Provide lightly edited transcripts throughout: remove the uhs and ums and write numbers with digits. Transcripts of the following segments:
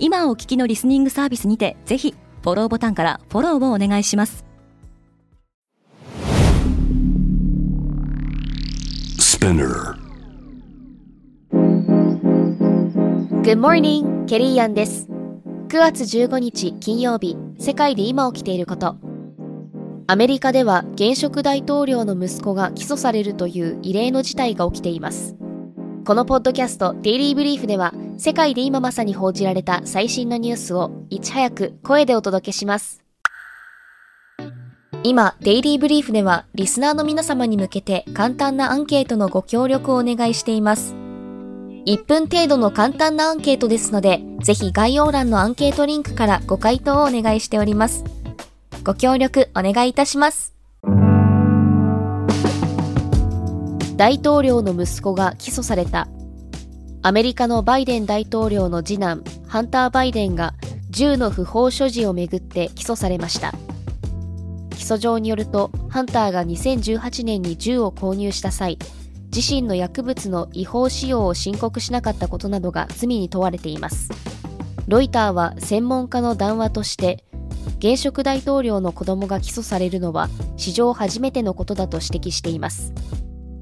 今お聞きのリスニングサービスにて、ぜひフォローボタンからフォローをお願いします。Good morning, ケリーアンです。9月15日金曜日、世界で今起きていること。アメリカでは現職大統領の息子が起訴されるという異例の事態が起きています。このポッドキャストデイリーブリーフでは、世界で今まさに報じられた最新のニュースをいち早く声でお届けします。今、デイリーブリーフではリスナーの皆様に向けて簡単なアンケートのご協力をお願いしています。1分程度の簡単なアンケートですので、ぜひ概要欄のアンケートリンクからご回答をお願いしております。ご協力お願いいたします。大統領の息子が起訴された。アメリカのバイデン大統領の次男、ハンター・バイデンが銃の不法所持をめぐって起訴されました。起訴状によると、ハンターが2018年に銃を購入した際、自身の薬物の違法使用を申告しなかったことなどが罪に問われています。ロイターは専門家の談話として、現職大統領の子供が起訴されるのは史上初めてのことだと指摘しています。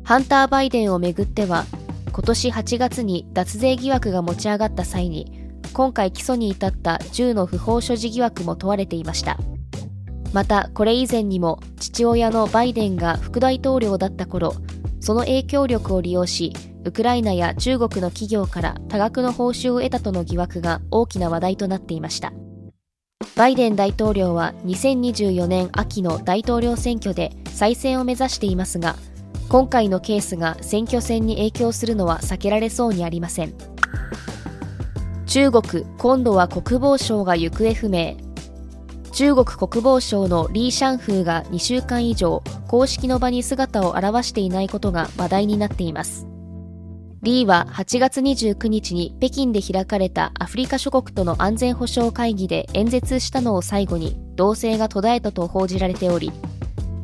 ハンター・バイデンをめぐっては、今年8月に脱税疑惑が持ち上がった際に、今回起訴に至った銃の不法所持疑惑も問われていました。また、これ以前にも父親のバイデンが副大統領だった頃、その影響力を利用し、ウクライナや中国の企業から多額の報酬を得たとの疑惑が大きな話題となっていました。バイデン大統領は2024年秋の大統領選挙で再選を目指していますが、今回のケースが選挙戦に影響するのは避けられそうにありません。中国、今度は国防相が行方不明。中国国防省の李尚福が2週間以上公式の場に姿を現していないことが話題になっています。李は8月29日に北京で開かれたアフリカ諸国との安全保障会議で演説したのを最後に動静が途絶えたと報じられており、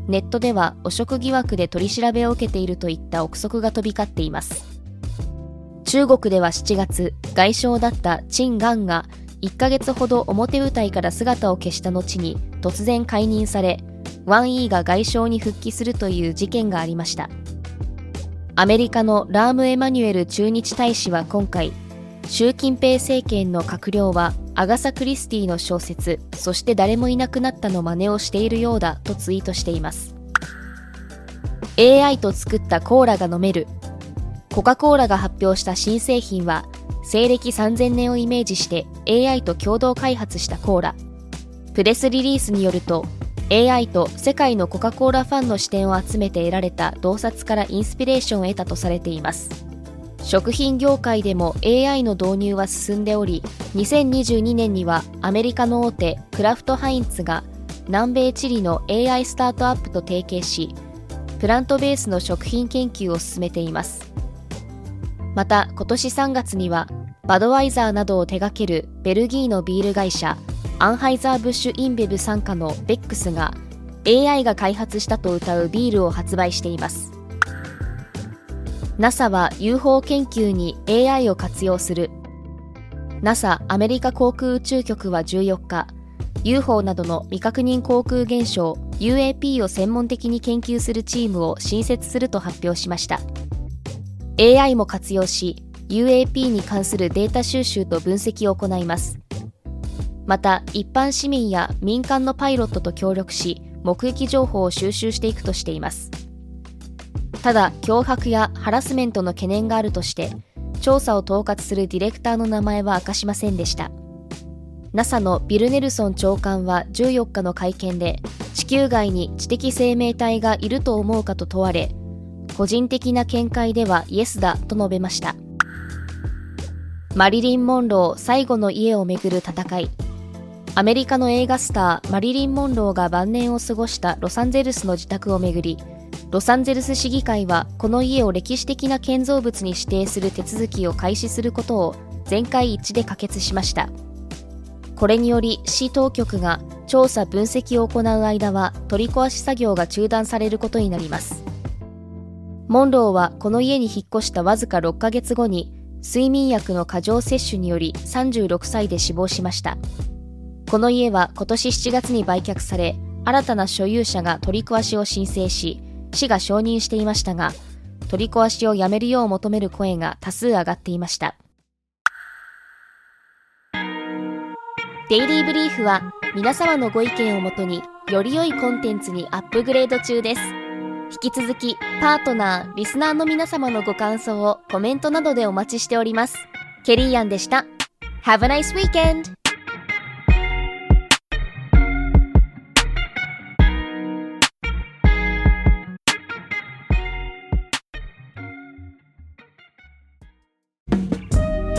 ネットでは汚職疑惑で取り調べを受けているといった憶測が飛び交っています。中国では7月、外相だった陳剛が1ヶ月ほど表舞台から姿を消した後に突然解任され、ワン・イーが外相に復帰するという事件がありました。アメリカのラーム・エマニュエル駐日大使は今回、習近平政権の閣僚はアガサ・クリスティの小説、そして誰もいなくなったの真似をしているようだとツイートしています。 AI と作ったコーラが飲める。コカ・コーラが発表した新製品は、西暦3000年をイメージして AI と共同開発したコーラ。プレスリリースによると、 AI と世界のコカ・コーラファンの視点を集めて得られた洞察からインスピレーションを得たとされています。食品業界でも AI の導入は進んでおり、2022年にはアメリカの大手クラフトハインツが南米チリの AI スタートアップと提携し、プラントベースの食品研究を進めています。また、今年3月にはバドワイザーなどを手掛けるベルギーのビール会社アンハイザー・ブッシュ・インベブ傘下のベックスが AI が開発したと謳うビールを発売しています。 NASA は UFO 研究に AI を活用する。 NASA アメリカ航空宇宙局は14日、 UFO などの未確認航空現象 UAP を専門的に研究するチームを新設すると発表しました。AI も活用し、 UAP に関するデータ収集と分析を行います。また、一般市民や民間のパイロットと協力し、目撃情報を収集していくとしています。ただ、脅迫やハラスメントの懸念があるとして調査を統括するディレクターの名前は明かしませんでした。 NASA のビル・ネルソン長官は14日の会見で、地球外に知的生命体がいると思うかと問われ、個人的な見解ではイエスだと述べました。マリリン・モンロー最後の家をめぐる戦い。アメリカの映画スターマリリン・モンローが晩年を過ごしたロサンゼルスの自宅をめぐり、ロサンゼルス市議会はこの家を歴史的な建造物に指定する手続きを開始することを全会一致で可決しました。これにより市当局が調査分析を行う間は取り壊し作業が中断されることになります。モンローはこの家に引っ越したわずか6ヶ月後に睡眠薬の過剰摂取により36歳で死亡しました。この家は今年7月に売却され、新たな所有者が取り壊しを申請し、市が承認していましたが、取り壊しをやめるよう求める声が多数上がっていました。デイリーブリーフは皆様のご意見をもとにより良いコンテンツにアップグレード中です。引き続きパートナー、リスナーの皆様のご感想をコメントなどでお待ちしております。ケリーアンでした。Have a nice weekend!